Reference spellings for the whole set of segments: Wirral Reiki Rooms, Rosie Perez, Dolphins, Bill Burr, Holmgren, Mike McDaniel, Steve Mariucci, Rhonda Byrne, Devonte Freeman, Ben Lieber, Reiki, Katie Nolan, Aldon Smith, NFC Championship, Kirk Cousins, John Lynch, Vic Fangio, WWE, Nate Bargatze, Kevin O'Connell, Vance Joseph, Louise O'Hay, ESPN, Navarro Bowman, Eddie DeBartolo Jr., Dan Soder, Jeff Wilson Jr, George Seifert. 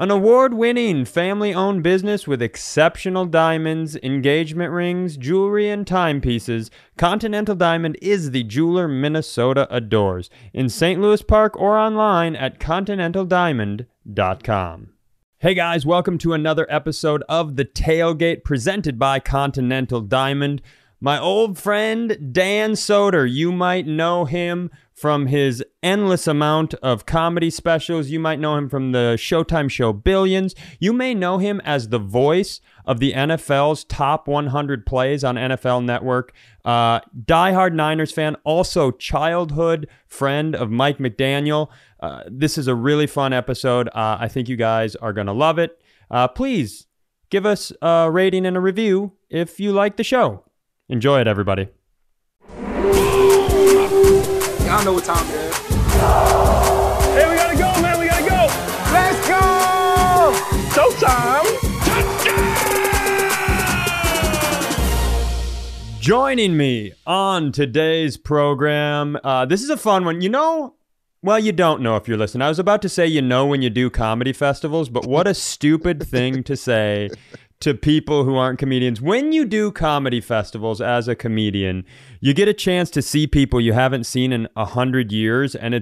An award-winning family-owned business with exceptional diamonds, engagement rings, jewelry, and timepieces, Continental Diamond is the jeweler Minnesota adores. In St. Louis Park or online at ContinentalDiamond.com. Hey guys, welcome to another episode of The Tailgate presented by Continental Diamond. My old friend Dan Soder, you might know him from his endless amount of comedy specials. You might know him from the Showtime show Billions. You may know him as the voice of the NFL's top 100 plays on NFL Network. Diehard Niners fan, also childhood friend of Mike McDaniel. This is a really fun episode. I think you guys are going to love it. Please give us a rating and a review if you like the show. Enjoy it, everybody. Y'all know what time it is. Hey, we gotta go, man. We gotta go. Let's go. Showtime. Touchdown! Joining me on today's program. This is a fun one. You know, well, you don't know if you're listening. I was about to say you know when you do comedy festivals, but what a stupid thing to say to people who aren't comedians. When you do comedy festivals as a comedian, you get a chance to see people you haven't seen in 100 years, and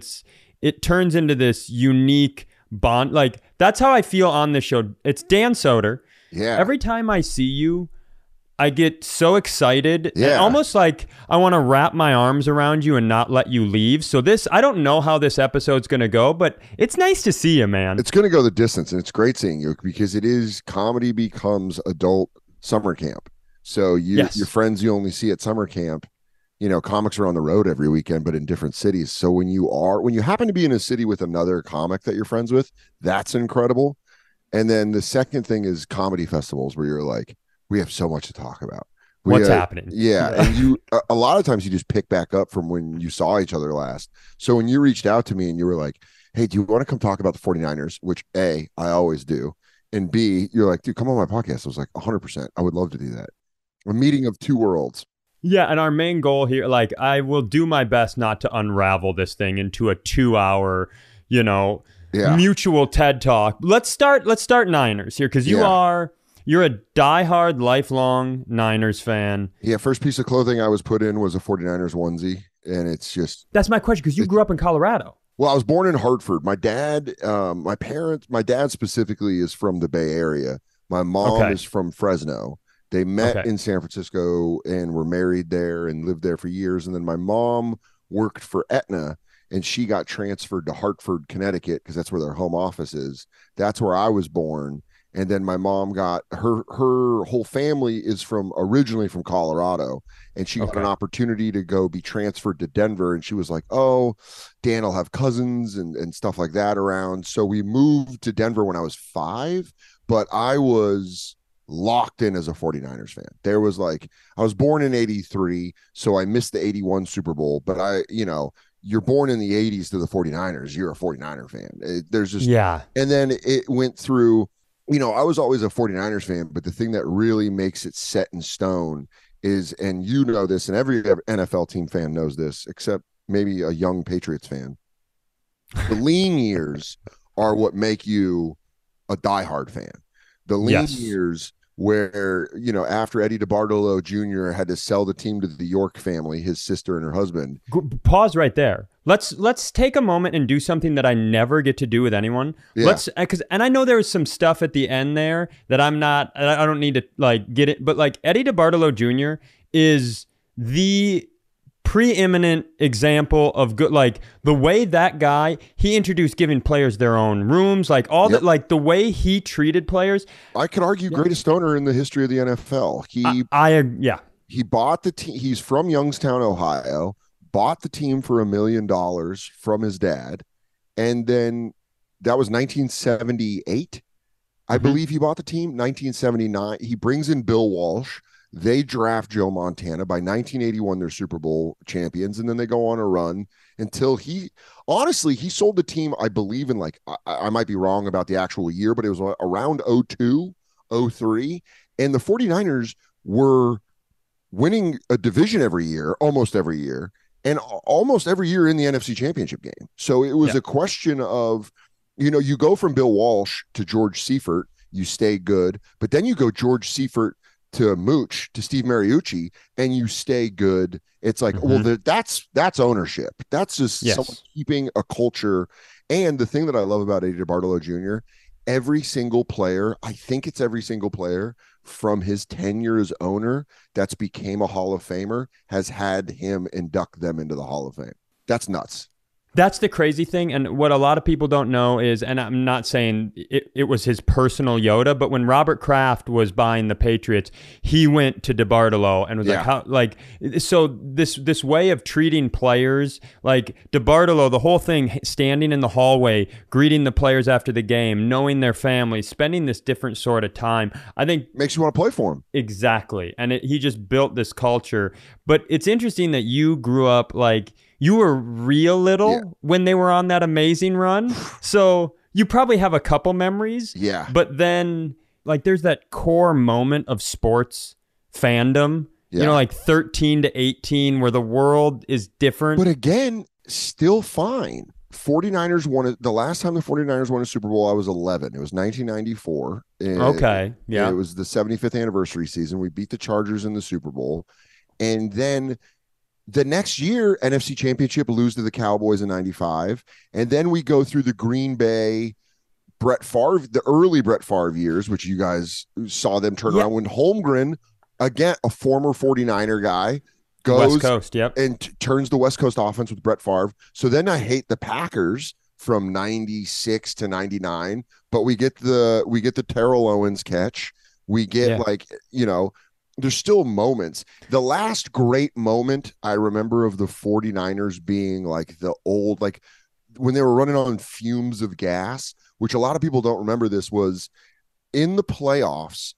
it turns into this unique bond. Like, that's how I feel on this show. It's Dan Soder. Yeah. Every time I see you, I get so excited. Yeah. Almost like I want to wrap my arms around you and not let you leave. So this, I don't know how this episode's going to go, but it's nice to see you, man. It's going to go the distance, and it's great seeing you because it is, comedy becomes adult summer camp. So your friends you only see at summer camp, you know, comics are on the road every weekend, but in different cities. So when you happen to be in a city with another comic that you're friends with, that's incredible. And then the second thing is comedy festivals where you're like, we have so much to talk about. What's happening? Yeah. And you, a lot of times you just pick back up from when you saw each other last. So when you reached out to me and you were like, hey, do you want to come talk about the 49ers? Which A, I always do. And B, you're like, dude, come on my podcast. I was like, 100%. I would love to do that. A meeting of two worlds. Yeah. And our main goal here, like, I will do my best not to unravel this thing into a 2-hour, you know, mutual TED talk. Let's start Niners here. Cause you're a diehard, lifelong Niners fan. Yeah, first piece of clothing I was put in was a 49ers onesie, and it's just... That's my question, because you grew up in Colorado. Well, I was born in Hartford. My dad, my dad specifically is from the Bay Area. My mom is from Fresno. They met in San Francisco and were married there and lived there for years, and then my mom worked for Aetna, and she got transferred to Hartford, Connecticut, because that's where their home office is. That's where I was born. And then my mom got her whole family is originally from Colorado, and she got an opportunity to go be transferred to Denver. And she was like, oh, Dan will have cousins and stuff like that around. So we moved to Denver when I was 5, but I was locked in as a 49ers fan. There was like, I was born in 83, so I missed the 81 Super Bowl, but you're born in the 80s to the 49ers. You're a 49er fan. And then it went through. You know, I was always a 49ers fan, but the thing that really makes it set in stone is, and you know this, and every NFL team fan knows this, except maybe a young Patriots fan, the lean years are what make you a diehard fan. The lean years where, you know, after Eddie DeBartolo Jr. had to sell the team to the York family, his sister and her husband. Pause right there. Let's take a moment and do something that I never get to do with anyone. Yeah. And I know there was some stuff at the end there that I don't need to like get it, but like Eddie DeBartolo Jr. is the preeminent example of good, like the way that guy, he introduced giving players their own rooms, like all that, like the way he treated players. I could argue greatest owner in the history of the NFL. He bought the team. He's from Youngstown, Ohio. Bought the team for $1 million from his dad, and then that was 1978. I believe he bought the team 1979. He brings in Bill Walsh. They draft Joe Montana. By 1981, they're Super Bowl champions, and then they go on a run until he sold the team, I believe, in like, I might be wrong about the actual year, but it was around 02, 03, and the 49ers were winning a division every year, almost every year. And almost every year in the NFC Championship game. So it was a question of, You know, you go from Bill Walsh to George Seifert, you stay good, but then you go George Seifert to Mooch to Steve Mariucci, and you stay good. It's like, well, that's ownership. That's just someone keeping a culture. And the thing that I love about Eddie DeBartolo Jr., every single player, I think it's every single player from his tenure as owner that's became a Hall of Famer has had him induct them into the Hall of Fame. That's nuts. That's the crazy thing. And what a lot of people don't know is, and I'm not saying it was his personal Yoda, but when Robert Kraft was buying the Patriots, he went to DeBartolo and was like, how, like, so this way of treating players, like DeBartolo, the whole thing, standing in the hallway, greeting the players after the game, knowing their family, spending this different sort of time, I think makes you want to play for him. Exactly. And he just built this culture. But it's interesting that you grew up like, you were real little when they were on that amazing run. So you probably have a couple memories. Yeah. But then, like, there's that core moment of sports fandom, you know, like 13 to 18, where the world is different. But again, still fine. 49ers won. The last time the 49ers won a Super Bowl, I was 11. It was 1994. Okay. Yeah. It was the 75th anniversary season. We beat the Chargers in the Super Bowl. And then the next year, NFC Championship, lose to the Cowboys in 95. And then we go through the Green Bay, Brett Favre, the early Brett Favre years, which you guys saw them turn around when Holmgren, again, a former 49er guy, goes West Coast, and turns the West Coast offense with Brett Favre. So then I hate the Packers from 96 to 99, but we get the Terrell Owens catch. We get like, you know, there's still moments. The last great moment I remember of the 49ers being like the old, like when they were running on fumes of gas, which a lot of people don't remember, this was in the playoffs.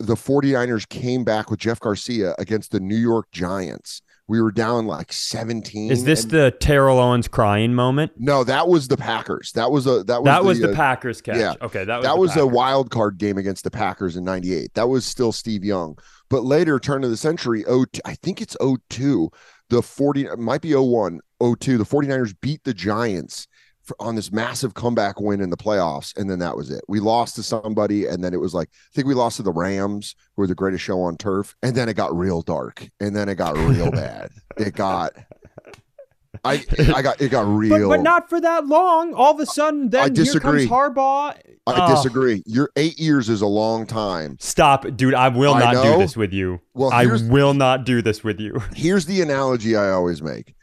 The 49ers came back with Jeff Garcia against the New York Giants. We were down like 17. Is this the Terrell Owens crying moment? No, that was the Packers. That was the Packers catch. Yeah. Okay, that was a wild card game against the Packers in 98. That was still Steve Young. But later, turn of the century, I think it's 02. It might be 01, 02. The 49ers beat the Giants on this massive comeback win in the playoffs, and then that was it. We lost to somebody, and then it was like, I think we lost to the Rams, who were the greatest show on turf, and then it got real dark, and then it got real bad. It got real. But not for that long. All of a sudden, then here comes Harbaugh. I disagree. Your 8 years is a long time. Stop, dude. I will not do this with you. Well, I will not do this with you. Here's the analogy I always make.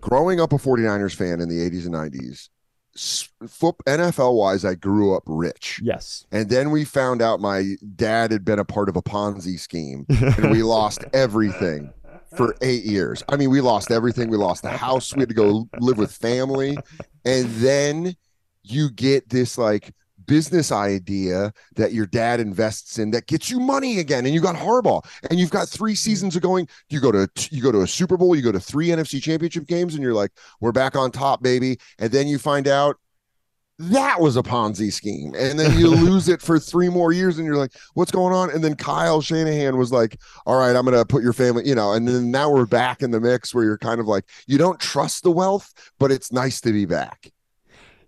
Growing up a 49ers fan in the 80s and 90s, NFL-wise, I grew up rich. Yes. And then we found out my dad had been a part of a Ponzi scheme, and we lost everything for 8 years. I mean, we lost everything. We lost the house. We had to go live with family. And then you get this, like, business idea that your dad invests in that gets you money again, and you got Harbaugh, and you've got 3 seasons of going. You go to a Super Bowl, you go to 3 NFC Championship games, and you're like, we're back on top, baby. And then you find out that was a Ponzi scheme, and then you lose it for 3 more years, and you're like, what's going on? And then Kyle Shanahan was like, all right, I'm gonna put your family, you know. And then now we're back in the mix where you're kind of like, you don't trust the wealth, but it's nice to be back.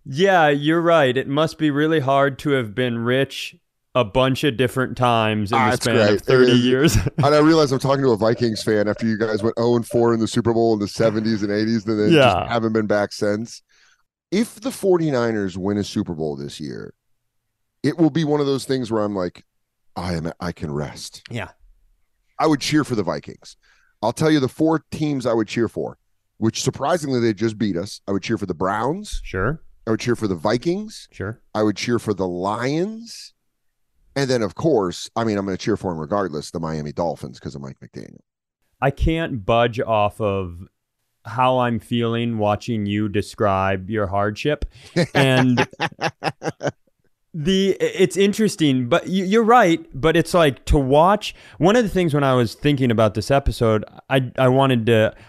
Yeah, you're right. It must be really hard to have been rich a bunch of different times in the span of 30 years. And I realize I'm talking to a Vikings fan after you guys went 0-4 in the Super Bowl in the 70s and 80s, and then just haven't been back since. If the 49ers win a Super Bowl this year, it will be one of those things where I'm like, I can rest. Yeah. I would cheer for the Vikings. I'll tell you the 4 teams I would cheer for, which surprisingly they just beat us. I would cheer for the Browns. Sure. I would cheer for the Vikings. Sure. I would cheer for the Lions. And then, of course, I mean, I'm going to cheer for him regardless, the Miami Dolphins, because of Mike McDaniel. I can't budge off of how I'm feeling watching you describe your hardship. And it's interesting, but you're right. But it's like, to watch, one of the things when I was thinking about this episode, I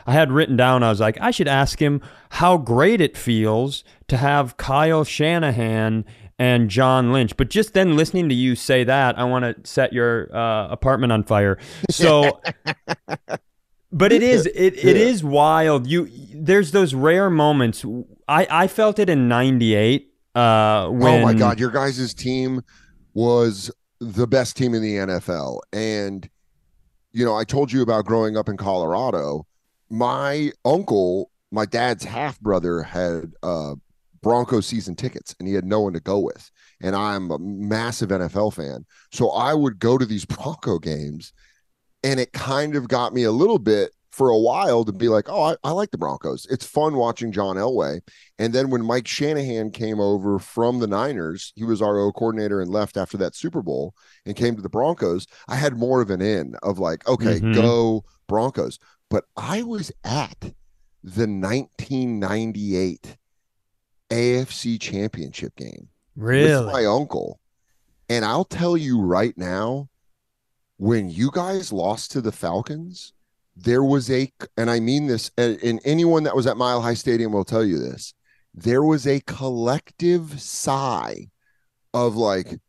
had written down, I was like, I should ask him how great it feels to have Kyle Shanahan and John Lynch. But just then listening to you say that, I want to set your apartment on fire. So, but it is wild. There's those rare moments. I felt it in 98. When... Oh my God, your guys' team was the best team in the NFL. And, you know, I told you about growing up in Colorado. My uncle, my dad's half brother, had Bronco season tickets, and he had no one to go with. And I'm a massive NFL fan. So I would go to these Bronco games, and it kind of got me a little bit for a while to be like, oh, I like the Broncos. It's fun watching John Elway. And then when Mike Shanahan came over from the Niners, he was RO coordinator and left after that Super Bowl and came to the Broncos. I had more of an in of like, okay, go Broncos. But I was at the 1998 AFC Championship game with my uncle. And I'll tell you right now, when you guys lost to the Falcons, there was a, and I mean this, and anyone that was at Mile High Stadium will tell you this, there was a collective sigh of like,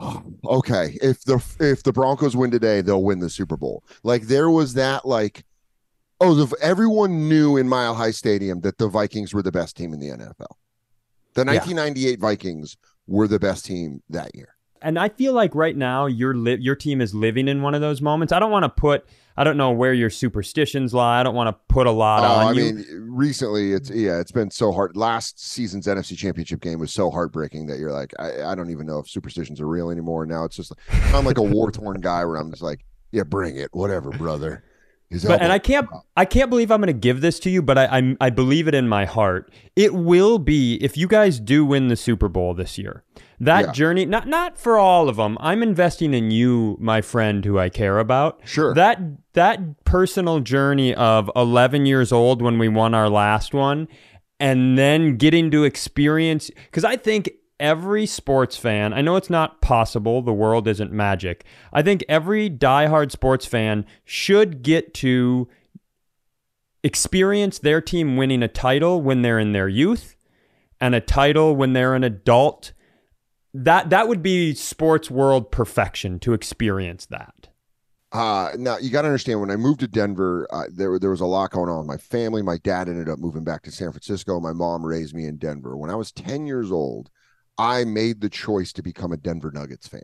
oh, okay, if the Broncos win today, they'll win the Super Bowl. Like there was that like, oh, everyone knew in Mile High Stadium that the Vikings were the best team in the NFL. The 1998 Vikings were the best team that year. And I feel like right now your team is living in one of those moments. I don't want to put, I don't know where your superstitions lie. I don't want to put a lot on you. I mean, recently it's been so hard. Last season's NFC Championship game was so heartbreaking that you're like, I don't even know if superstitions are real anymore. Now it's just like, I'm like a war-torn guy where I'm just like, yeah, bring it, whatever, brother. But, and I can't believe I'm going to give this to you, but I believe it in my heart. It will be, if you guys do win the Super Bowl this year, that journey, not for all of them. I'm investing in you, my friend, who I care about. Sure. That personal journey of 11 years old when we won our last one, and then getting to experience, because I think every sports fan, I know it's not possible, the world isn't magic. I think every diehard sports fan should get to experience their team winning a title when they're in their youth and a title when they're an adult. That would be sports world perfection, to experience that. Now, you got to understand, when I moved to Denver, there was a lot going on with my family. My dad ended up moving back to San Francisco. My mom raised me in Denver. When I was 10 years old, I made the choice to become a Denver Nuggets fan.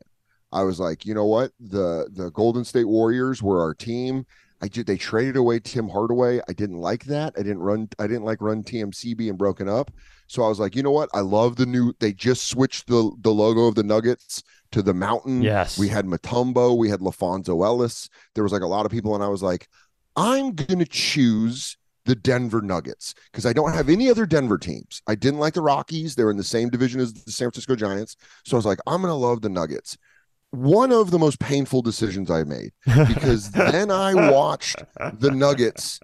I was like, you know what? The Golden State Warriors were our team. They traded away Tim Hardaway. I didn't like that. I didn't like TMC being broken up. So I was like, you know what? I love they just switched the logo of the Nuggets to the mountain. Yes. We had Mutombo, we had LaFonso Ellis. There was like a lot of people, and I was like, I'm going to choose the Denver Nuggets, because I don't have any other Denver teams. I didn't like the Rockies. They were in the same division as the San Francisco Giants. So I was like, I'm going to love the Nuggets. One of the most painful decisions I made, because then I watched the Nuggets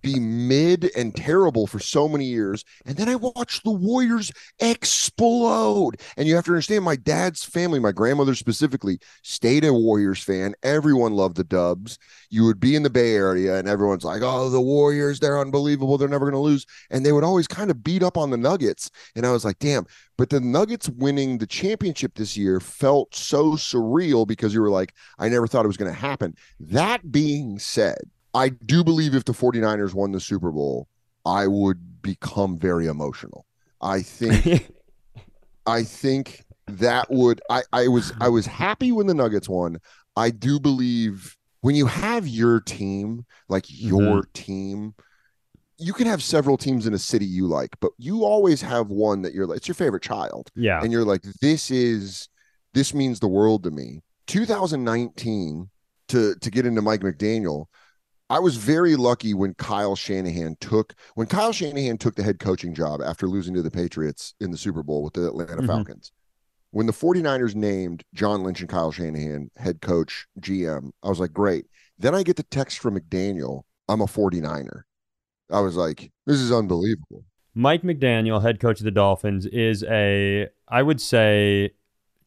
be mid and terrible for so many years. And then I watched the Warriors explode. And you have to understand, my dad's family, my grandmother specifically, stayed a Warriors fan. Everyone loved the Dubs. You would be in the Bay Area and everyone's like, oh, the Warriors, they're unbelievable, they're never going to lose. And they would always kind of beat up on the Nuggets. And I was like, damn. But the Nuggets winning the championship this year felt so surreal, because you were like, I never thought it was going to happen. That being said, I do believe if the 49ers won the Super Bowl, I would become very emotional. I think that would, I was happy when the Nuggets won. I do believe when you have your team, like your team, you can have several teams in a city you like, but you always have one that you're like, it's your favorite child. Yeah. And you're like, this means the world to me. 2019, to get into Mike McDaniel, I was very lucky when Kyle Shanahan took the head coaching job after losing to the Patriots in the Super Bowl with the Atlanta Falcons. When the 49ers named John Lynch and Kyle Shanahan head coach, GM, I was like, great. Then I get the text from McDaniel, I'm a 49er. I was like, this is unbelievable. Mike McDaniel, head coach of the Dolphins, is a, I would say,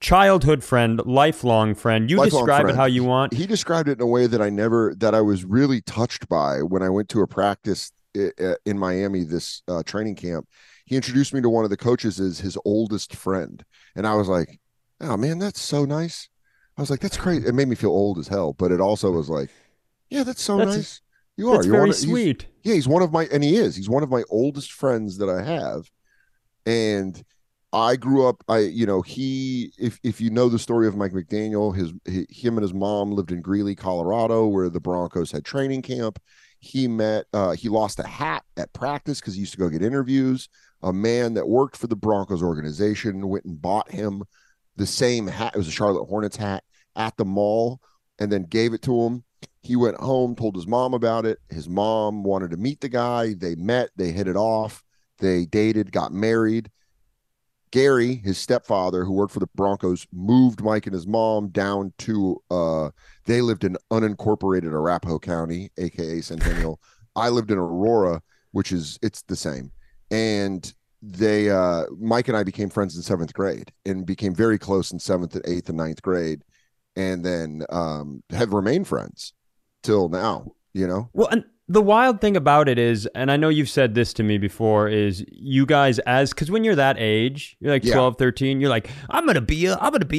childhood friend, lifelong friend. You describe it how you want. He described it in a way that I was really touched by when I went to a practice in Miami, this training camp. He introduced me to one of the coaches as his oldest friend. And I was like, oh man, that's so nice. I was like, that's crazy. It made me feel old as hell, but it also was like, yeah, that's so nice. You are. That's very sweet. He's one of my oldest friends that I have. And I grew up, if you know the story of Mike McDaniel, him and his mom lived in Greeley, Colorado, where the Broncos had training camp. He lost a hat at practice because he used to go get interviews. A man that worked for the Broncos organization went and bought him the same hat. It was a Charlotte Hornets hat at the mall, and then gave it to him. He went home, told his mom about it. His mom wanted to meet the guy. They met, they hit it off. They dated, got married. Gary, his stepfather, who worked for the Broncos, moved Mike and his mom down to, they lived in unincorporated Arapahoe County, AKA Centennial. I lived in Aurora, which is, it's the same. And they, Mike and I became friends in 7th grade and became very close in 7th and 8th and 9th grade. And then have remained friends till now, you know? Well, and the wild thing about it is, and I know you've said this to me before, is you guys, because when you're that age, you're like 12, 13, you're like, I'm going to be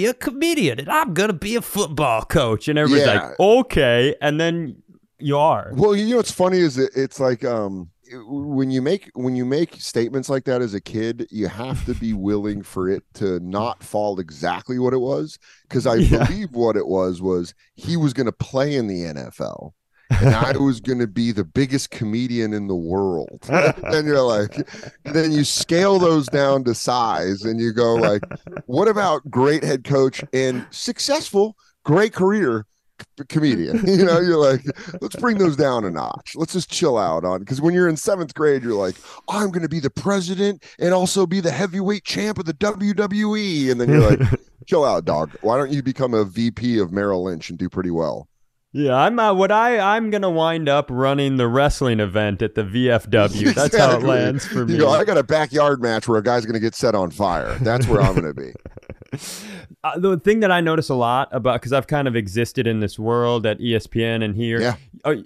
a comedian and I'm going to be a football coach. And everybody's like, okay. And then you are. Well, you know, what's funny is it's like, when you make statements like that as a kid, you have to be willing for it to not fall exactly what it was, because I believe what it was he was going to play in the NFL and I was going to be the biggest comedian in the world. And you're like, and then you scale those down to size and you go like, what about great head coach and successful great career comedian? You know, you're like, let's bring those down a notch. Let's just chill out on, because when you're in 7th grade, you're like, I'm going to be the president and also be the heavyweight champ of the WWE. And then you're like, chill out, dog. Why don't you become a VP of Merrill Lynch and do pretty well? Yeah, I'm gonna wind up running the wrestling event at the VFW. That's exactly how it lands for me. You go, I got a backyard match where a guy's gonna get set on fire. That's where I'm gonna be. The thing that I notice a lot about, because I've kind of existed in this world at ESPN and here,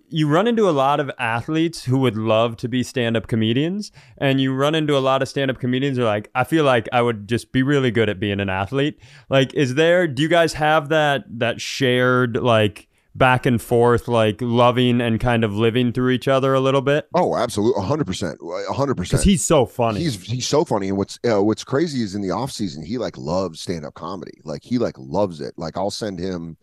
you run into a lot of athletes who would love to be stand-up comedians, and you run into a lot of stand-up comedians who are like, I feel like I would just be really good at being an athlete. Like, do you guys have that shared like back and forth, like loving and kind of living through each other a little bit? Oh, absolutely. 100%. Because he's so funny. He's so funny. And what's crazy is in the off season, he like loves stand-up comedy. Like he like loves it. Like I sent him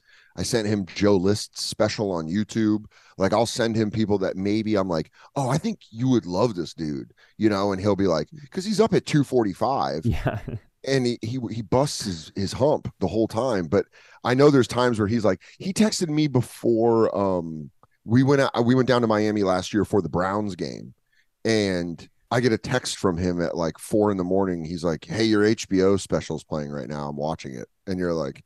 Joe List's special on YouTube. Like I'll send him people that maybe I'm like, oh, I think you would love this dude, you know? And he'll be like, cause he's up at 245. Yeah. And he busts his hump the whole time. But I know there's times where he's like, he texted me before we went down to Miami last year for the Browns game, and I get a text from him at like 4 a.m. He's like, hey, your HBO special's playing right now. I'm watching it. And you're like,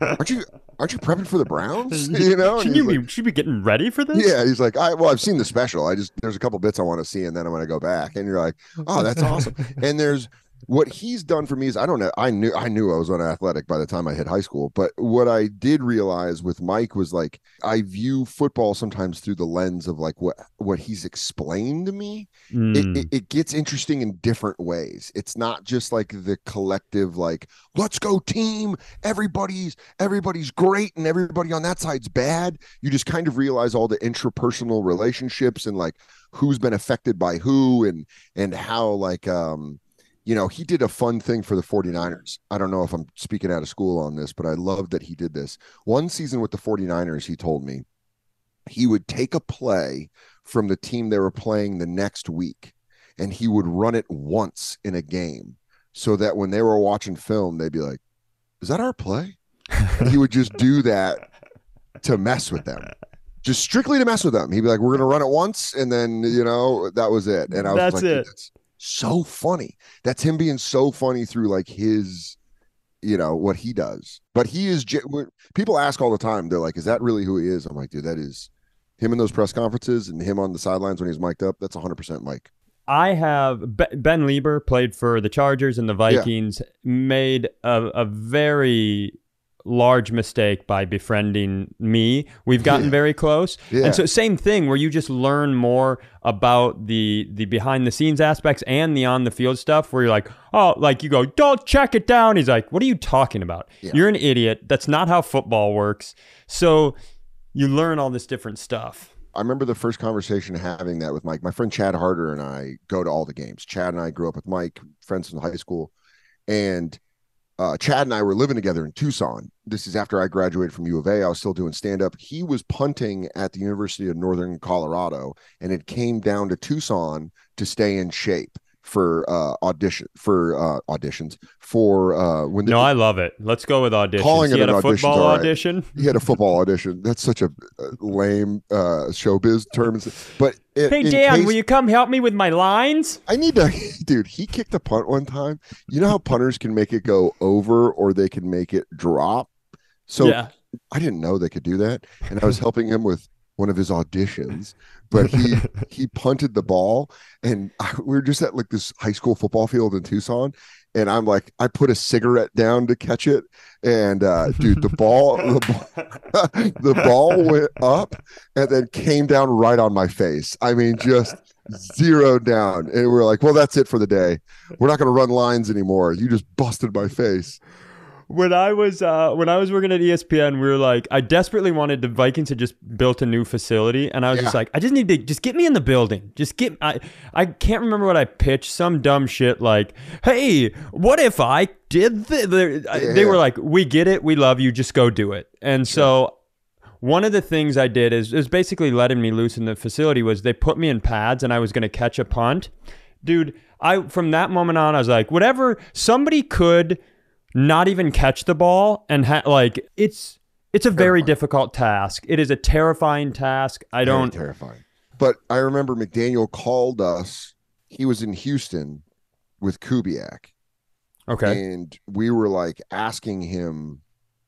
aren't you prepping for the Browns? You know, should you be getting ready for this? Yeah, he's like, I've seen the special. There's a couple bits I want to see, and then I'm going to go back. And you're like, oh, that's awesome. And there's. What he's done for me is, I don't know, I knew I was unathletic by the time I hit high school, but what I did realize with Mike was like, I view football sometimes through the lens of like what he's explained to me. It gets interesting in different ways. It's not just like the collective, like, let's go team, everybody's great and everybody on that side's bad. You just kind of realize all the intrapersonal relationships and like who's been affected by who and how, like, you know, he did a fun thing for the 49ers. I don't know if I'm speaking out of school on this, but I love that he did this. One season with the 49ers, he told me he would take a play from the team they were playing the next week, and he would run it once in a game so that when they were watching film, they'd be like, is that our play? And he would just do that to mess with them. Just strictly to mess with them. He'd be like, we're going to run it once, and then, you know, that was it. And I was like, that's it. So funny. That's him being so funny through like his, you know, what he does. But he is, people ask all the time, they're like, is that really who he is? I'm like, dude, that is him in those press conferences and him on the sidelines when he's mic'd up. That's 100% Mike. I have Ben Lieber played for the Chargers and the Vikings, made a very large mistake by befriending me. We've gotten very close. Yeah. And so same thing where you just learn more about the behind the scenes aspects and the on the field stuff where you're like, oh, like you go, don't check it down. He's like, what are you talking about? Yeah. You're an idiot. That's not how football works. So you learn all this different stuff. I remember the first conversation having that with Mike. My friend Chad Harder and I go to all the games. Chad and I grew up with Mike, friends from high school. And Chad and I were living together in Tucson. This is after I graduated from U of A. I was still doing stand-up. He was punting at the University of Northern Colorado, and it came down to Tucson to stay in shape for auditions for when the, I love it. Let's go with auditions. Calling he it had an a audition, football right. audition. He had a football audition. That's such a lame showbiz term. But it, hey Dan, will you come help me with my lines? I need to, dude. He kicked a punt one time. You know how punters can make it go over or they can make it drop. So yeah. I didn't know they could do that, and I was helping him with one of his auditions, but he punted the ball, and we were just at like this high school football field in Tucson, and I'm like, I put a cigarette down to catch it, and dude, the ball went up and then came down right on my face. I mean, just zero down, and we're like, well, that's it for the day. We're not going to run lines anymore. You just busted my face. When I was working at ESPN, we were like, I desperately wanted the Vikings to just built a new facility, and I was just like, I just need to just get me in the building. Just get I can't remember what I pitched, some dumb shit like, hey, what if I did they were like, we get it, we love you, just go do it. And so one of the things I did is basically letting me loose in the facility was they put me in pads and I was gonna catch a punt. Dude, from that moment on I was like, whatever, somebody could not even catch the ball, and it's a very difficult task. It is a terrifying task. Terrifying. But I remember McDaniel called us. He was in Houston with Kubiak. Okay. And we were like asking him,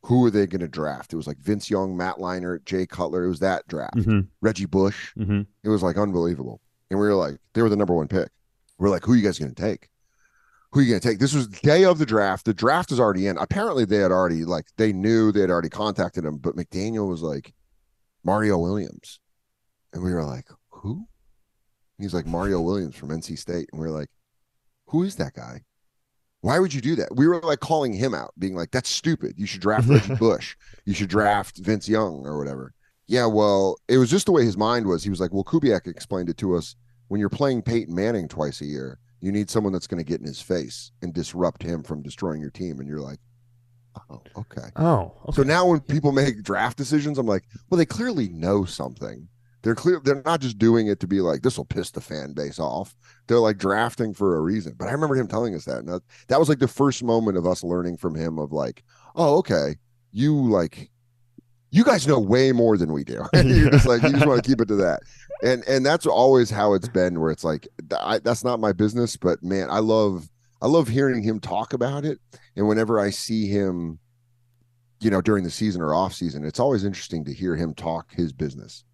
who are they going to draft? It was like Vince Young, Matt Leinart, Jay Cutler. It was that draft. Mm-hmm. Reggie Bush. Mm-hmm. It was like unbelievable. And we were like, they were the number one pick. We're like, who are you guys going to take? Who are you going to take? This was the day of the draft. The draft is already in. Apparently, they had already, like, they knew they had already contacted him, but McDaniel was like, Mario Williams. And we were like, who? And he's like, Mario Williams from NC State. And we were like, who is that guy? Why would you do that? We were, like, calling him out, being like, that's stupid. You should draft Reggie Bush. You should draft Vince Young or whatever. Yeah, well, it was just the way his mind was. He was like, well, Kubiak explained it to us. When you're playing Peyton Manning twice a year, you need someone that's going to get in his face and disrupt him from destroying your team. And you're like, oh, okay. Oh, okay. So now when people make draft decisions, I'm like, well, they clearly know something. They're not just doing it to be like, this will piss the fan base off. They're like drafting for a reason. But I remember him telling us that. And that was like the first moment of us learning from him of like, oh, okay. You guys know way more than we do. You're just like, you just want to keep it to that. And that's always how it's been, where it's like, that's not my business, but man, I love hearing him talk about it. And whenever I see him, you know, during the season or off season, it's always interesting to hear him talk his business.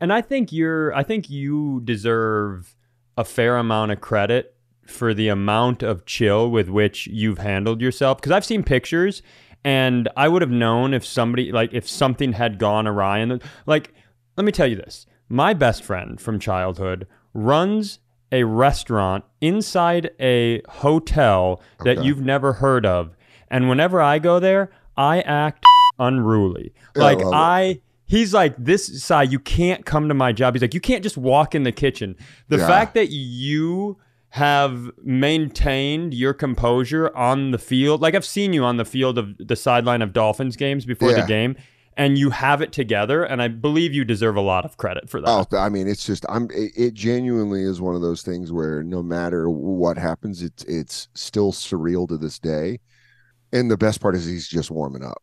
And I think you deserve a fair amount of credit for the amount of chill with which you've handled yourself. Cause I've seen pictures, and I would have known if something had gone awry. And like, let me tell you this. My best friend from childhood runs a restaurant inside a hotel that you've never heard of. And whenever I go there, I act unruly. Like he's like, this, Sai, you can't come to my job. He's like, you can't just walk in the kitchen. The fact that you have maintained your composure on the field. Like I've seen you on the field of the sideline of Dolphins games before the game, and you have it together. And I believe you deserve a lot of credit for that. Oh, I mean, it's just, it genuinely is one of those things where no matter what happens, it's still surreal to this day. And the best part is he's just warming up.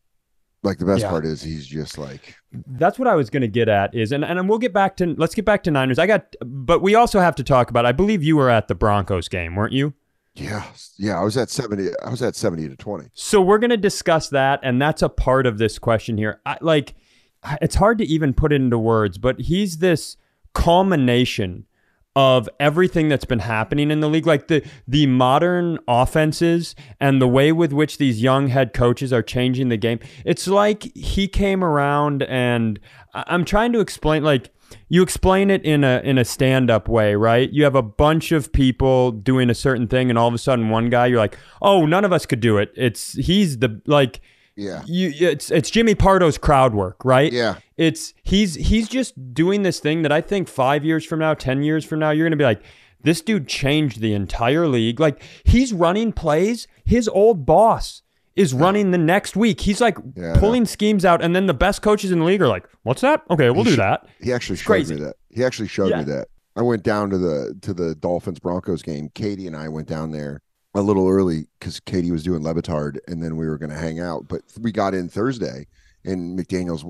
Like the best part is he's just like, that's what I was going to get at is, and we'll get back to, let's get back to Niners. But we also have to talk about, I believe you were at the Broncos game, weren't you? Yeah. I was at 70-20. So we're going to discuss that. And that's a part of this question here. It's hard to even put it into words, but he's this culmination of everything that's been happening in the league, like the modern offenses and the way with which these young head coaches are changing the game. It's like he came around, and I'm trying to explain, like you explain it in a stand-up way, right? You have a bunch of people doing a certain thing, and all of a sudden one guy, you're like, oh, none of us could do it. It's he's the like Yeah. It's Jimmy Pardo's crowd work, right? Yeah. He's just doing this thing that I think 5 years from now, 10 years from now, you're going to be like, this dude changed the entire league. Like, he's running plays. His old boss is running the next week. He's like pulling schemes out, and then the best coaches in the league are like, what's that? Okay, we'll do that. He actually showed me that. He actually showed me that. I went down to the Dolphins-Broncos game. Katie and I went down there a little early because Katie was doing Levitard, and then we were going to hang out. But we got in Thursday, and McDaniel's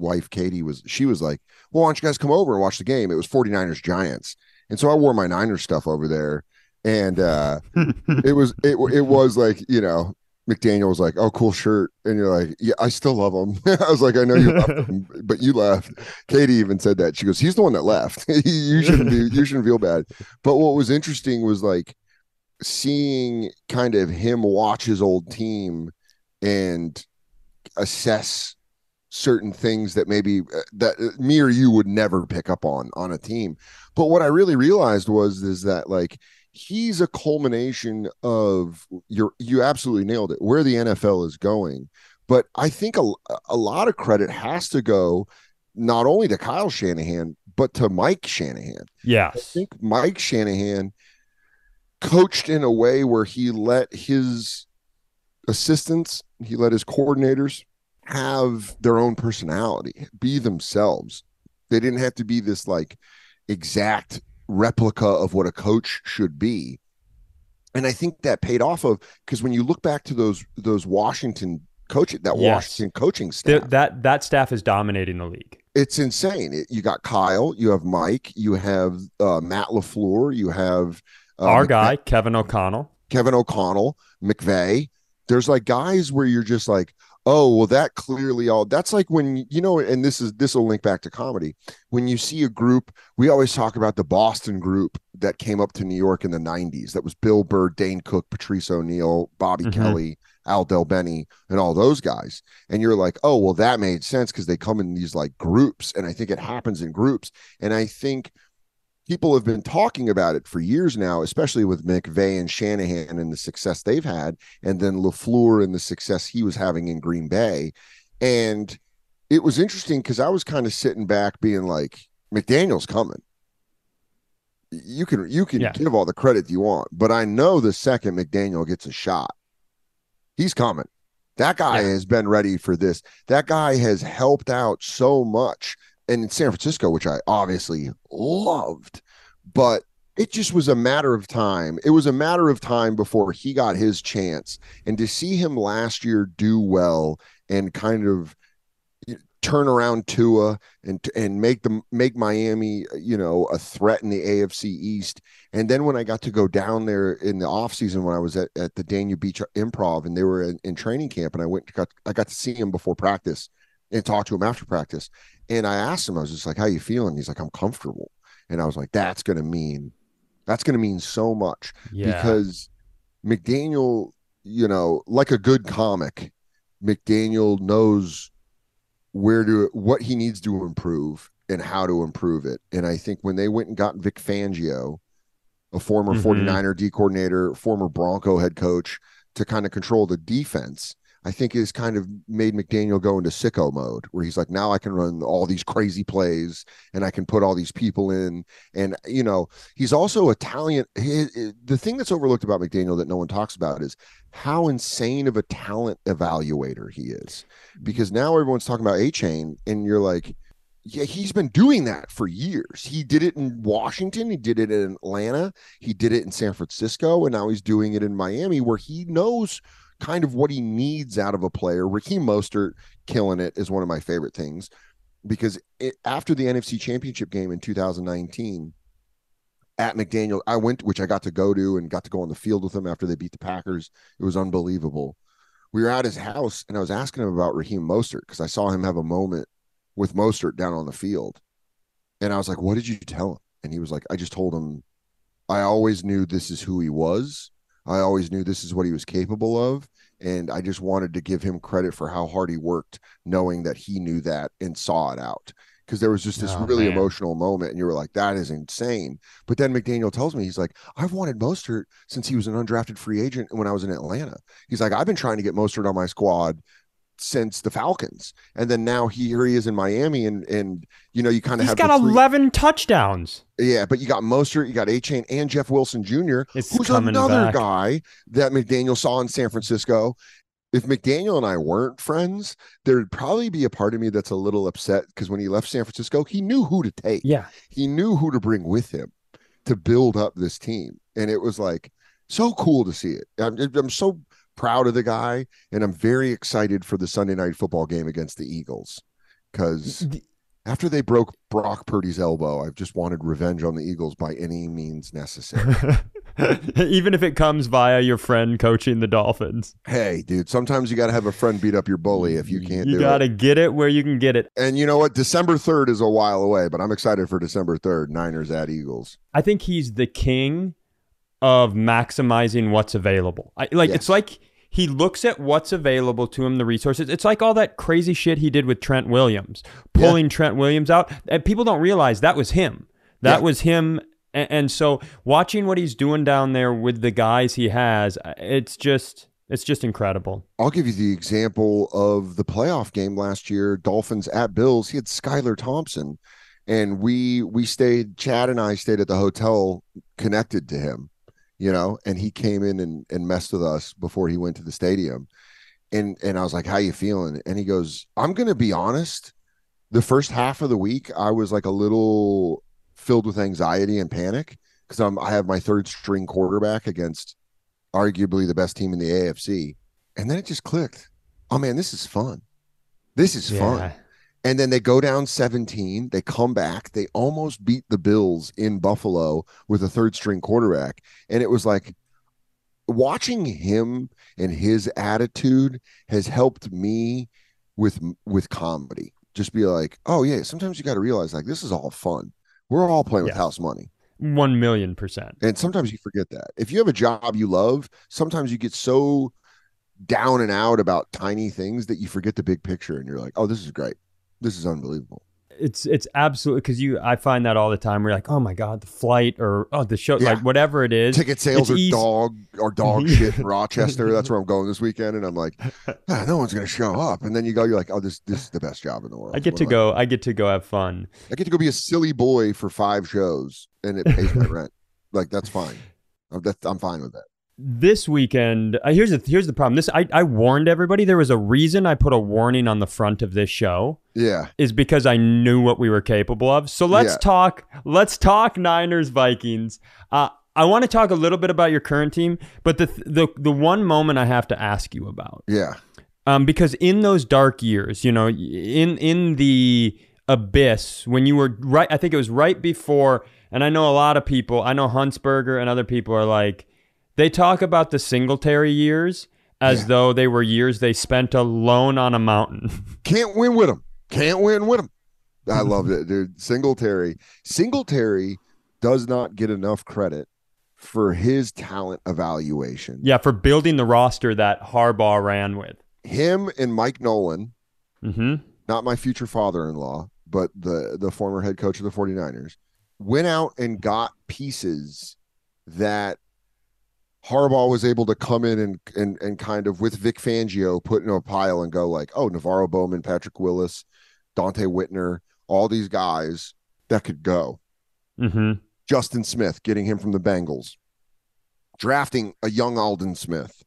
wife, Katie, was like, well, why don't you guys come over and watch the game? It was 49ers-Giants. And so I wore my Niners stuff over there, and it was like, McDaniel was like, oh, cool shirt. And you're like, yeah, I still love him. I was like, I know you love him, but you left. Katie even said that. She goes, he's the one that left. you shouldn't feel bad. But what was interesting was like seeing kind of him watch his old team and assess certain things that maybe that me or you would never pick up on a team. But what I really realized is that like, he's a culmination of you absolutely nailed it, where the NFL is going. But I think a lot of credit has to go not only to Kyle Shanahan, but to Mike Shanahan. Yeah. I think Mike Shanahan coached in a way where he let his assistants, he let his coordinators have their own personality, be themselves. They didn't have to be this like exact replica of what a coach should be. And I think that paid off because when you look back to those Washington coach, Washington coaching staff, that staff is dominating the league. It's insane. You got Kyle, you have Mike, you have Matt LaFleur, you have our guy, Kevin O'Connell, McVay. There's like guys where you're just like, oh, well, that clearly that's like when, and this will link back to comedy. When you see a group, we always talk about the Boston group that came up to New York in the 90s. That was Bill Burr, Dane Cook, Patrice O'Neill, Bobby Kelly, Al Delbene, and all those guys. And you're like, oh, well, that made sense because they come in these like groups. And I think it happens in groups. And I think people have been talking about it for years now, especially with McVay and Shanahan and the success they've had, and then LaFleur and the success he was having in Green Bay. And it was interesting because I was kind of sitting back being like, McDaniel's coming. You can give all the credit you want, but I know the second McDaniel gets a shot, he's coming. That guy has been ready for this. That guy has helped out so much. And in San Francisco, which I obviously loved, but it just was a matter of time. It was a matter of time before he got his chance. And to see him last year do well and kind of turn around Tua and make Miami, a threat in the AFC East. And then when I got to go down there in the offseason, when I was at the Dania Beach Improv and they were in training camp, and I got to see him before practice and talk to him after practice. And I asked him, I was just like, how you feeling? He's like, I'm comfortable. And I was like, that's going to mean so much because McDaniel, like a good comic, McDaniel knows what he needs to improve and how to improve it. And I think when they went and got Vic Fangio, a former 49er D coordinator, former Bronco head coach, to kind of control the defense, I think it's kind of made McDaniel go into sicko mode where he's like, now I can run all these crazy plays and I can put all these people in. And, he's also Italian. The thing that's overlooked about McDaniel that no one talks about is how insane of a talent evaluator he is, because now everyone's talking about A-Chain and you're like, yeah, he's been doing that for years. He did it in Washington. He did it in Atlanta. He did it in San Francisco. And now he's doing it in Miami where he knows kind of what he needs out of a player. Raheem Mostert killing it is one of my favorite things because after the NFC Championship game in 2019 at McDaniel, which I got to go to and got to go on the field with him after they beat the Packers. It was unbelievable. We were at his house and I was asking him about Raheem Mostert because I saw him have a moment with Mostert down on the field. And I was like, what did you tell him? And he was like, I just told him, I always knew this is who he was. I always knew this is what he was capable of, and I just wanted to give him credit for how hard he worked, knowing that he knew that and saw it out. Because there was just this really emotional moment, and you were like, that is insane. But then McDaniel tells me, he's like, I've wanted Mostert since he was an undrafted free agent when I was in Atlanta. He's like, I've been trying to get Mostert on my squad since the Falcons. And then now here he is in Miami, and you know, you kind of have, he's got 11 touchdowns. Yeah, but you got Mostert, you got A-Chain, and Jeff Wilson Jr., who's another guy that McDaniel saw in San Francisco. If McDaniel and I weren't friends, there'd probably be a part of me that's a little upset, because when he left San Francisco, he knew who to take. Yeah, he knew who to bring with him to build up this team. And it was like so cool to see it. I'm so proud of the guy, and I'm very excited for the Sunday night football game against the Eagles, because after they broke Brock Purdy's elbow, I've just wanted revenge on the Eagles by any means necessary. Even if it comes via your friend coaching the Dolphins. Hey, dude, sometimes you got to have a friend beat up your bully if you can't do it. You got to get it where you can get it. And you know what? December 3rd is a while away, but I'm excited for December 3rd, Niners at Eagles. I think he's the king of maximizing what's available. It's like he looks at what's available to him, the resources. It's like all that crazy shit he did with Trent Williams, pulling Trent Williams out. And people don't realize that was him. That was him. And so watching what he's doing down there with the guys he has, it's just incredible. I'll give you the example of the playoff game last year, Dolphins at Bills. He had Skylar Thompson, and we stayed, Chad and I stayed at the hotel connected to him, you know, and he came in and messed with us before he went to the stadium. And I was like, how you feeling? And he goes, I'm going to be honest. The first half of the week, I was like a little filled with anxiety and panic, because I have my third string quarterback against arguably the best team in the AFC. And then it just clicked. Oh man, this is fun. This is fun. And then they go down 17. They come back. They almost beat the Bills in Buffalo with a third string quarterback. And it was like, watching him and his attitude has helped me with comedy. Just be like, oh yeah, sometimes you got to realize, like, this is all fun. We're all playing with house money. 1,000,000%. And sometimes you forget that. If you have a job you love, sometimes you get so down and out about tiny things that you forget the big picture, and you're like, oh, this is great. This is unbelievable. It's absolutely, because I find that all the time. We're like, oh my God, the flight, or oh, the show, like whatever it is. Ticket sales or dog shit in Rochester. That's where I'm going this weekend. And I'm like, no one's gonna show up. And then you go, you're like, oh, this is the best job in the world. I get to go have fun. I get to go be a silly boy for 5 shows, and it pays my rent. Like, that's fine. I'm fine with that. This weekend, here's the problem. I warned everybody. There was a reason I put a warning on the front of this show. Yeah, is because I knew what we were capable of. So let's talk Niners Vikings. I want to talk a little bit about your current team, but the one moment I have to ask you about. Yeah, because in those dark years, you know, in the abyss when you were right, I think it was right before. And I know a lot of people. I know Huntsberger and other people are like, they talk about the Singletary years as though they were years they spent alone on a mountain. Can't win with them. I loved it, dude. Singletary does not get enough credit for his talent evaluation. Yeah, for building the roster that Harbaugh ran with. Him and Mike Nolan, not my future father-in-law, but the former head coach of the 49ers, went out and got pieces that Harbaugh was able to come in and kind of, with Vic Fangio, put in a pile and go like, oh, Navarro Bowman, Patrick Willis, Dante Whitner, all these guys that could go. Justin Smith, getting him from the Bengals, drafting a young Aldon Smith,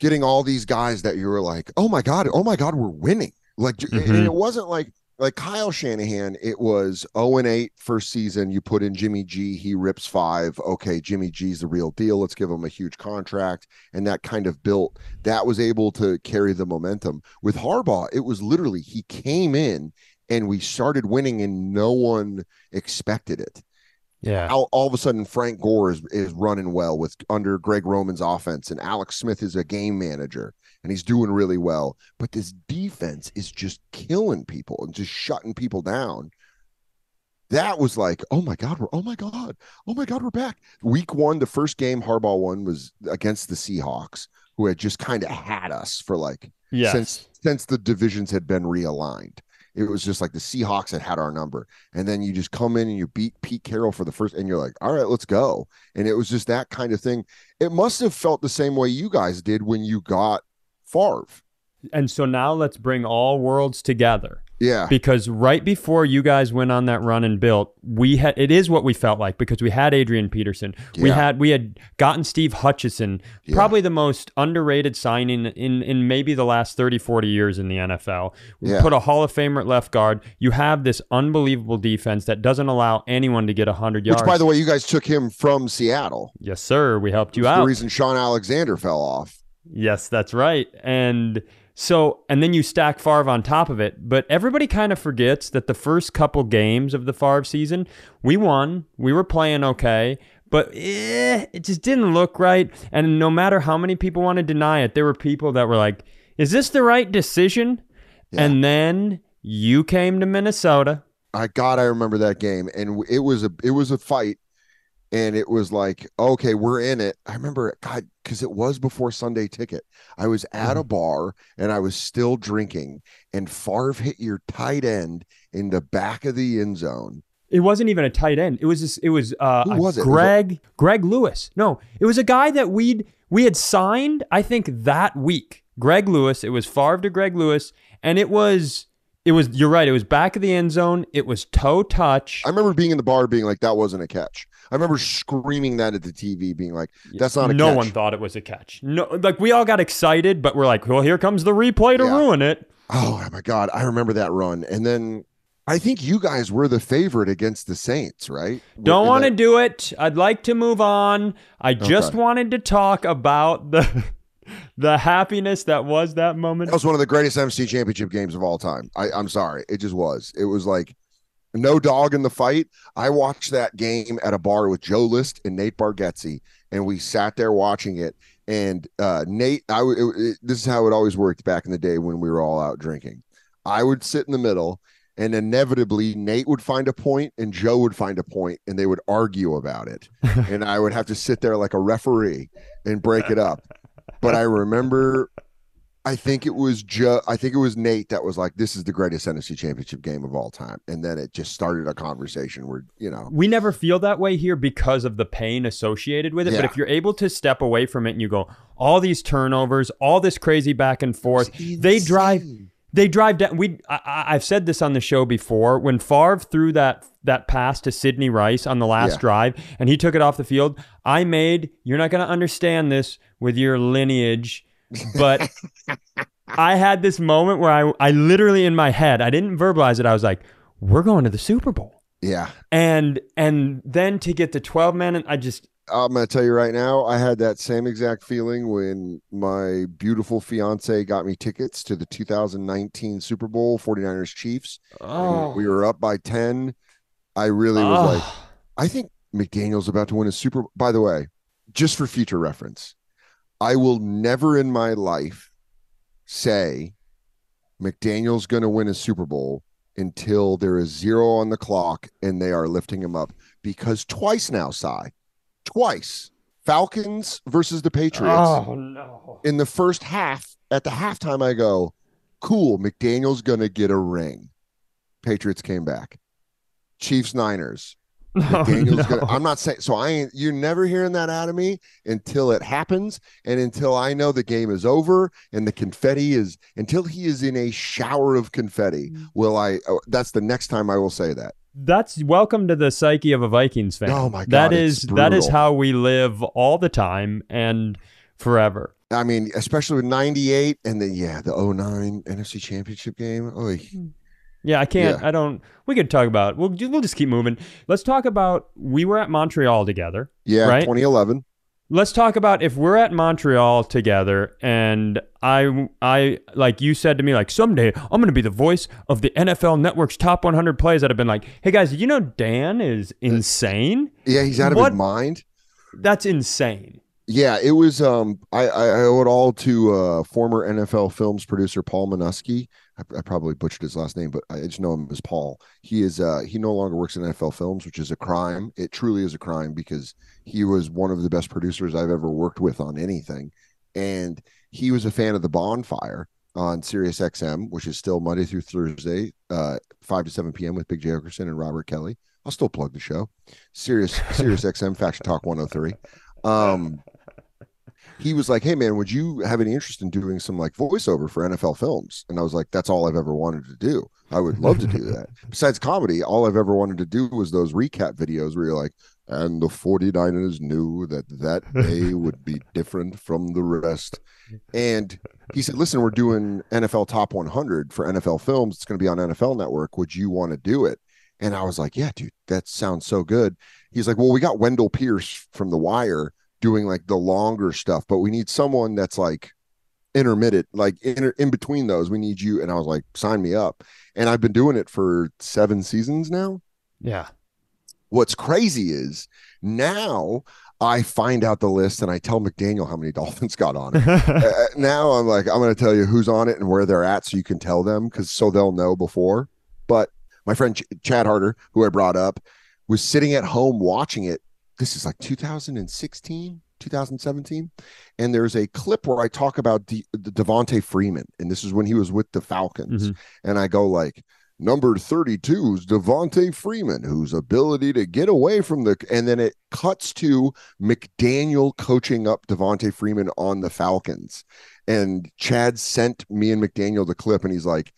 getting all these guys that you were like, oh my God, we're winning. Like, and it wasn't like Kyle Shanahan, it was 0-8 first season. You put in Jimmy G, he rips 5. Okay, Jimmy G's the real deal. Let's give him a huge contract. And that kind of built, that was able to carry the momentum. With Harbaugh, it was literally, he came in and we started winning and no one expected it. Yeah. All of a sudden, Frank Gore is running well with under Greg Roman's offense, and Alex Smith is a game manager. And he's doing really well. But this defense is just killing people and just shutting people down. That was like, oh my God, we're back. Week 1, the first game Harbaugh won was against the Seahawks, who had just kind of had us for like, since the divisions had been realigned. It was just like the Seahawks had our number. And then you just come in and you beat Pete Carroll for the first, and you're like, all right, let's go. And it was just that kind of thing. It must have felt the same way you guys did when you got Favre. And so now let's bring all worlds together. Yeah. Because right before you guys went on that run and built, we had, it is what we felt like, because we had Adrian Peterson. Yeah. We had gotten Steve Hutchinson, yeah, probably the most underrated signing in maybe the last 30, 40 years in the NFL. We yeah. put a Hall of Famer at left guard. You have this unbelievable defense that doesn't allow anyone to get 100 yards. Which, by the way, you guys took him from Seattle. Yes, sir. We helped you out. That's the reason Sean Alexander fell off. Yes, that's right. And then you stack Favre on top of it. But everybody kind of forgets that the first couple games of the Favre season, we won. We were playing okay. But it just didn't look right. And no matter how many people want to deny it, there were people that were like, is this the right decision? Yeah. And then you came to Minnesota. I remember that game. And it was a fight. And it was like, okay, we're in it. I remember, God, because it was before Sunday Ticket. I was at a bar, and I was still drinking, and Favre hit your tight end in the back of the end zone. It wasn't even a tight end. Who was it? Greg Lewis. No, it was a guy that we had signed, I think, that week. Greg Lewis. It was Favre to Greg Lewis, and it was. You're right. It was back of the end zone. It was toe touch. I remember being in the bar, being like, that wasn't a catch. I remember screaming that at the TV, being like, that's not a catch. No one thought it was a catch. No, like, we all got excited, but we're like, well, here comes the replay to ruin it. Oh, my God. I remember that run. And then I think you guys were the favorite against the Saints, right? Don't want to do it. I'd like to move on. I just wanted to talk about the happiness that was that moment. That was one of the greatest NFC Championship games of all time. I'm sorry. It just was. It was like, no dog in the fight. I watched that game at a bar with Joe List and Nate Bargatze, and we sat there watching it. And Nate, this is how it always worked back in the day when we were all out drinking. I would sit in the middle, and inevitably Nate would find a point and Joe would find a point, and they would argue about it. And I would have to sit there like a referee and break it up. But I remember, I think it was Nate that was like, this is the greatest NFC Championship game of all time. And then it just started a conversation where, we never feel that way here because of the pain associated with it. Yeah. But if you're able to step away from it and you go, all these turnovers, all this crazy back and forth, they drive down. I've said this on the show before. When Favre threw that pass to Sidney Rice on the last drive and he took it off the field, I made, you're not going to understand this with your lineage, but I had this moment where I literally, in my head, I didn't verbalize it. I was like, we're going to the Super Bowl. Yeah. And then to get the 12 man, and I'm going to tell you right now, I had that same exact feeling when my beautiful fiance got me tickets to the 2019 Super Bowl, 49ers Chiefs. Oh. We were up by 10. I really was like, I think McDaniel's about to win a Super Bowl. By the way, just for future reference, I will never in my life say McDaniel's going to win a Super Bowl until there is zero on the clock and they are lifting him up. Because twice now, Cy, Falcons versus the Patriots. Oh, no. In the first half, at the halftime, I go, cool, McDaniel's going to get a ring. Patriots came back. Chiefs, Niners. I'm not saying, so you're never hearing that out of me until it happens, and until I know the game is over and the confetti is, until he is in a shower of confetti, that's the next time I will say that. That's welcome to the psyche of a Vikings fan. Oh my God, that is how we live all the time and forever. I mean, especially with 98 and the 09 NFC Championship game. Yeah, I can't. Yeah. I don't. We could talk about it. We'll just keep moving. Let's talk about, we were at Montreal together. Yeah, right? 2011. Let's talk about if we're at Montreal together, and I like you said to me, like, someday I'm going to be the voice of the NFL Network's top 100 plays. That have been like, hey guys, did you know Dan is insane? Yeah, he's out of his mind. That's insane. Yeah, it was. I owe it all to former NFL Films producer Paul Minuski. I probably butchered his last name, but I just know him as Paul. He is he no longer works in NFL Films, which is a crime. It truly is a crime, because he was one of the best producers I've ever worked with on anything. And he was a fan of The Bonfire on Sirius XM, which is still Monday through Thursday, 5 to 7 p.m. with Big J. Okerson and Robert Kelly. I'll still plug the show. Sirius XM, Faction Talk 103. he was like, hey man, would you have any interest in doing some like voiceover for NFL Films? And I was like, that's all I've ever wanted to do. I would love to do that. Besides comedy, all I've ever wanted to do was those recap videos where you're like, and the 49ers knew that day would be different from the rest. And he said, listen, we're doing NFL Top 100 for NFL Films. It's going to be on NFL Network. Would you want to do it? And I was like, yeah, dude, that sounds so good. He's like, well, we got Wendell Pierce from The Wire doing like the longer stuff, but we need someone that's like intermittent, like in between those. We need you. And I was like, sign me up. And I've been doing it for 7 seasons now. Yeah. What's crazy is now I find out the list and I tell McDaniel how many Dolphins got on it. Now I'm like, I'm going to tell you who's on it and where they're at so you can tell them, because so they'll know before. But my friend Chad Harder, who I brought up, was sitting at home watching it. This is like 2016, 2017. And there's a clip where I talk about the Devonte Freeman. And this is when he was with the Falcons. Mm-hmm. And I go like, number 32 is Devonte Freeman, whose ability to get away from the... And then it cuts to McDaniel coaching up Devonte Freeman on the Falcons. And Chad sent me and McDaniel the clip, and he's like,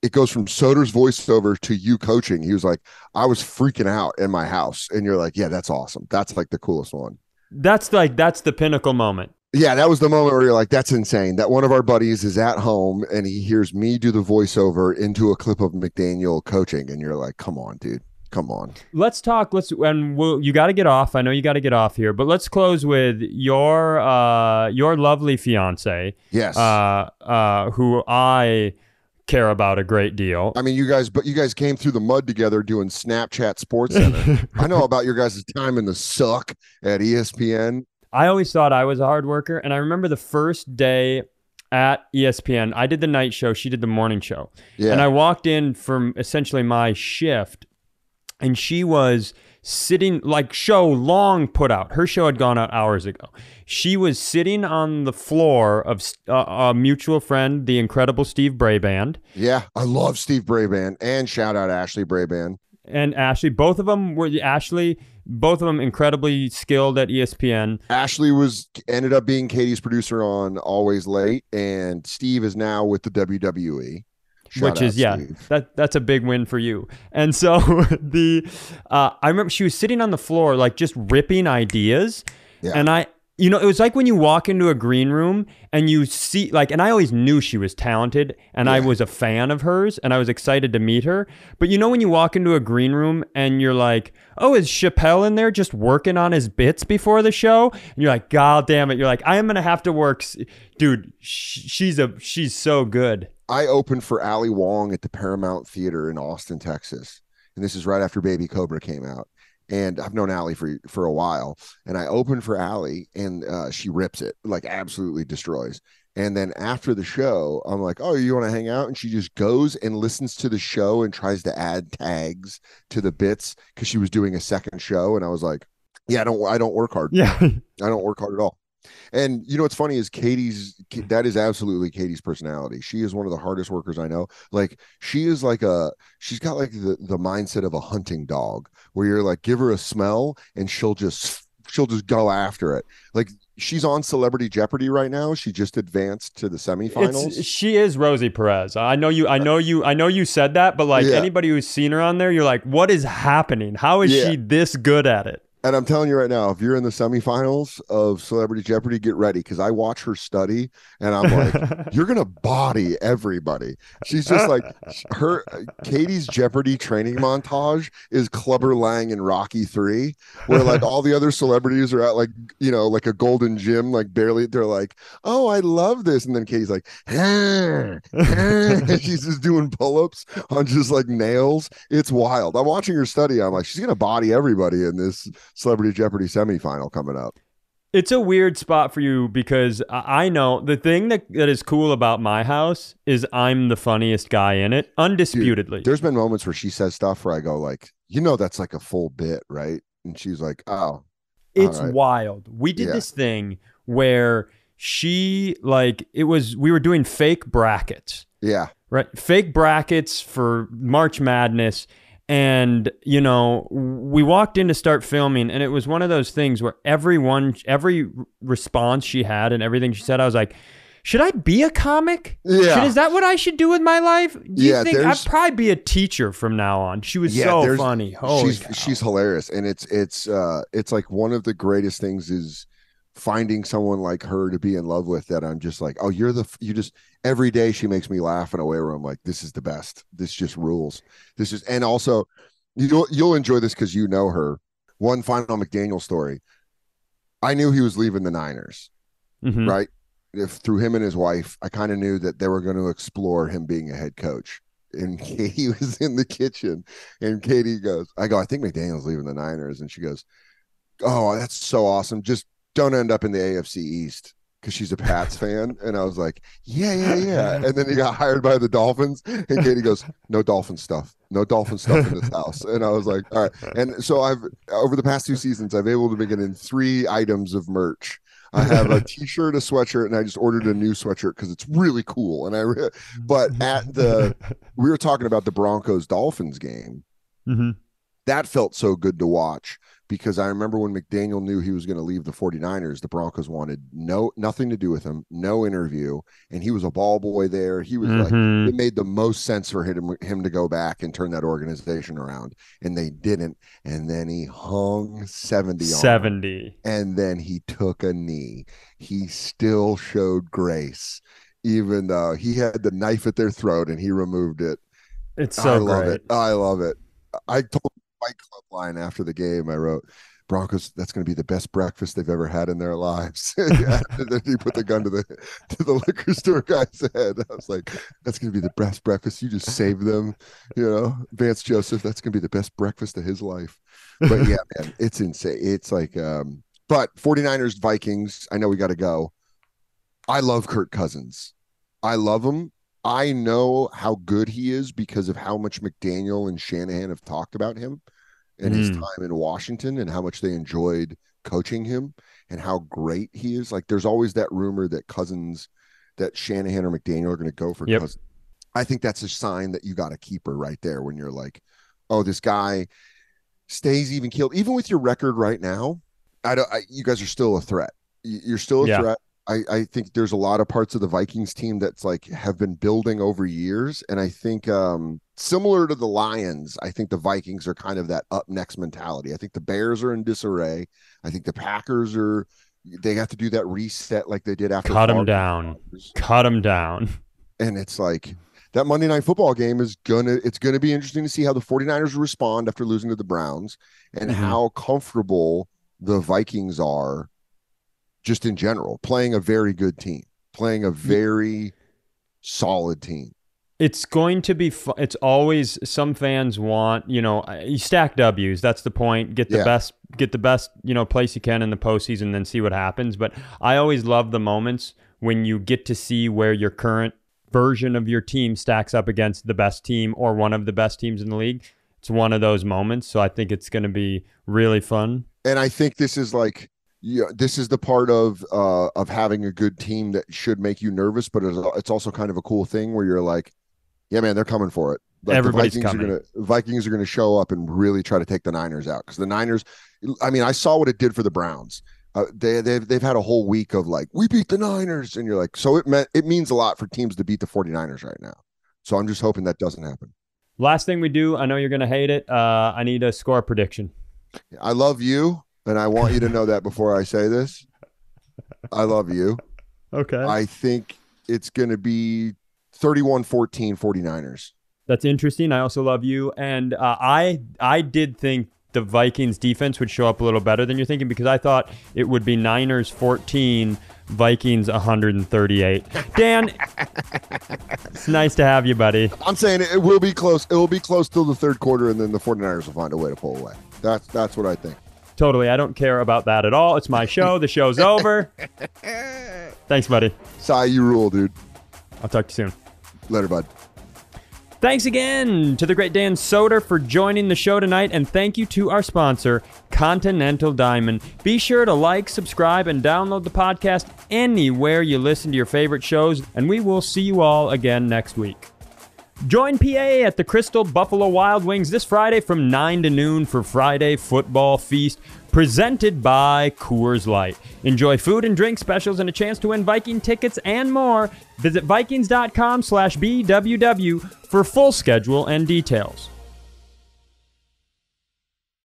it goes from Soder's voiceover to you coaching. He was like, I was freaking out in my house. And you're like, yeah, that's awesome. That's like the coolest one. That's the pinnacle moment. Yeah, that was the moment where you're like, that's insane. That one of our buddies is at home and he hears me do the voiceover into a clip of McDaniel coaching. And you're like, come on, dude. Come on. Let's talk. You got to get off. I know you got to get off here, but let's close with your lovely fiance. Yes. Who I care about a great deal. I mean, you guys came through the mud together doing Snapchat Sports Center. I know about your guys' time in the suck at ESPN. I always thought I was a hard worker, and I remember the first day at ESPN, I did the night show, she did the morning show. Yeah. And I walked in from essentially my shift, and she was sitting, like show long put out. Her show had gone out hours ago. She was sitting on the floor of a mutual friend, the incredible Steve Brayband. Yeah, I love Steve Brayband, and shout out Ashley Brayband. And Ashley, both of them were incredibly skilled at ESPN. Ashley ended up being Katie's producer on Always Late, and Steve is now with the WWE. That's a big win for you. And so I remember she was sitting on the floor, like just ripping ideas. Yeah. And it was like when you walk into a green room and you see, like, and I always knew she was talented, and yeah, I was a fan of hers, and I was excited to meet her. But when you walk into a green room and you're like, oh, is Chappelle in there just working on his bits before the show? And you're like, God damn it. You're like, I am going to have to work. Dude, she's so good. I opened for Ali Wong at the Paramount Theater in Austin, Texas. And this is right after Baby Cobra came out. And I've known Allie for a while, and I opened for Allie, and she rips it, like absolutely destroys. And then after the show, I'm like, oh, you want to hang out? And she just goes and listens to the show and tries to add tags to the bits because she was doing a second show. And I was like, yeah, I don't work hard. Yeah, I don't work hard at all. And what's funny is that is absolutely Katie's personality. She is one of the hardest workers I know. Like she's got like the mindset of a hunting dog, where you're like, give her a smell and she'll just go after it. Like she's on Celebrity Jeopardy right now. She just advanced to the semifinals. She is Rosie Perez. I know you said that, but like, yeah, anybody who's seen her on there, you're like, what is happening? How is she this good at it? And I'm telling you right now, if you're in the semifinals of Celebrity Jeopardy, get ready, because I watch her study, and I'm like, you're going to body everybody. She's just like, Katie's Jeopardy training montage is Clubber Lang in Rocky 3, where like all the other celebrities are at like, like a Golden Gym, like barely, they're like, oh, I love this. And then Katie's like, and she's just doing pull-ups on just like nails. It's wild. I'm watching her study. I'm like, she's going to body everybody in this Celebrity Jeopardy semifinal coming up. It's a weird spot for you, because I know the thing that is cool about my house is I'm the funniest guy in it, undisputedly. Dude, there's been moments where she says stuff where I go like, that's like a full bit, right? And she's like, oh, it's right. Wild. We did this thing where we were doing fake brackets. Yeah. Right. Fake brackets for March Madness. And, you know, we walked in to start filming, and it was one of those things where every response she had and everything she said, I was like, should I be a comic? Yeah. Is that what I should do with my life? Do you think I'd probably be a teacher from now on? She was so funny. She's hilarious. And it's like one of the greatest things is finding someone like her to be in love with, that I'm just like, oh, you just every day she makes me laugh in a way where I'm like, this is the best. This just rules. This is, and also you'll enjoy this because you know her. One final McDaniel story. I knew he was leaving the Niners, mm-hmm. right? Through him and his wife, I kind of knew that they were going to explore him being a head coach. And he was in the kitchen, and Katie goes, I think McDaniel's leaving the Niners. And she goes, oh, that's so awesome. Just don't end up in the AFC East, because she's a Pats fan. And I was like, yeah. And then he got hired by the Dolphins. And Katie goes, no Dolphin stuff in this house. And I was like, all right. And so I've, over the past two seasons, I've able to make it in 3 items of merch. I have a t-shirt, a sweatshirt, and I just ordered a new sweatshirt because it's really cool. And we were talking about the Broncos Dolphins game. Mm-hmm. That felt so good to watch, because I remember when McDaniel knew he was going to leave the 49ers, the Broncos wanted nothing to do with him, no interview. And he was a ball boy there. He was mm-hmm. like, it made the most sense for him to go back and turn that organization around. And they didn't. And then he hung 70 on him. And then he took a knee. He still showed grace, even though he had the knife at their throat and he removed it. It's so I love it. I told my club line after the game, I wrote, Broncos, that's going to be the best breakfast they've ever had in their lives. And then he put the gun to the liquor store guy's head. I was like, that's going to be the best breakfast. You just saved them. You know, Vance Joseph, that's going to be the best breakfast of his life. But yeah, man, it's insane. It's like, but 49ers, Vikings, I know we got to go. I love Kirk Cousins. I love him. I know how good he is because of how much McDaniel and Shanahan have talked about him and his time in Washington, and how much they enjoyed coaching him and how great he is. Like, there's always that rumor that Cousins, that Shanahan or McDaniel are going to go for Cousins. I think that's a sign that you got a keeper right there, when you're like, oh, this guy stays even keeled. Even with your record right now, you guys are still a threat. You're still a threat. I think there's a lot of parts of the Vikings team that's like have been building over years. And I think similar to the Lions, I think the Vikings are kind of that up next mentality. I think the Bears are in disarray. I think the Packers they have to do that reset like they did after. Cut them down. And it's like that Monday Night Football game it's going to be interesting to see how the 49ers respond after losing to the Browns, and how comfortable the Vikings are. Just in general, playing a very good team, playing a very solid team. It's going to be fun. It's always, some fans want, you know, you stack W's. That's the point. Get the best, you know, place you can in the postseason, then see what happens. But I always love the moments when you get to see where your current version of your team stacks up against the best team or one of the best teams in the league. It's one of those moments. So I think it's going to be really fun. And I think this is like, yeah, this is the part of having a good team that should make you nervous, but it's also kind of a cool thing where you're like, yeah, man, they're coming for it. Like, everybody's coming. Vikings are going to show up and really try to take the Niners out, because the Niners, I mean, I saw what it did for the Browns. They've had a whole week of like, we beat the Niners, and you're like, so it means a lot for teams to beat the 49ers right now. So I'm just hoping that doesn't happen. Last thing we do, I know you're going to hate it. I need a score prediction. I love you. And I want you to know that before I say this, I love you. Okay. I think it's going to be 31-14 49ers. That's interesting. I also love you. And I did think the Vikings defense would show up a little better than you're thinking, because I thought it would be Niners 14, Vikings 138. Dan, it's nice to have you, buddy. I'm saying it will be close. It will be close till the third quarter, and then the 49ers will find a way to pull away. That's what I think. Totally. I don't care about that at all. It's my show. The show's over. Thanks, buddy. Sai, you rule, dude. I'll talk to you soon. Later, bud. Thanks again to the great Dan Soder for joining the show tonight. And thank you to our sponsor, Continental Diamond. Be sure to like, subscribe, and download the podcast anywhere you listen to your favorite shows. And we will see you all again next week. Join PA at the Crystal Buffalo Wild Wings this Friday from 9 to noon for Friday Football Feast, presented by Coors Light. Enjoy food and drink specials and a chance to win Viking tickets and more. Visit Vikings.com/BWW for full schedule and details.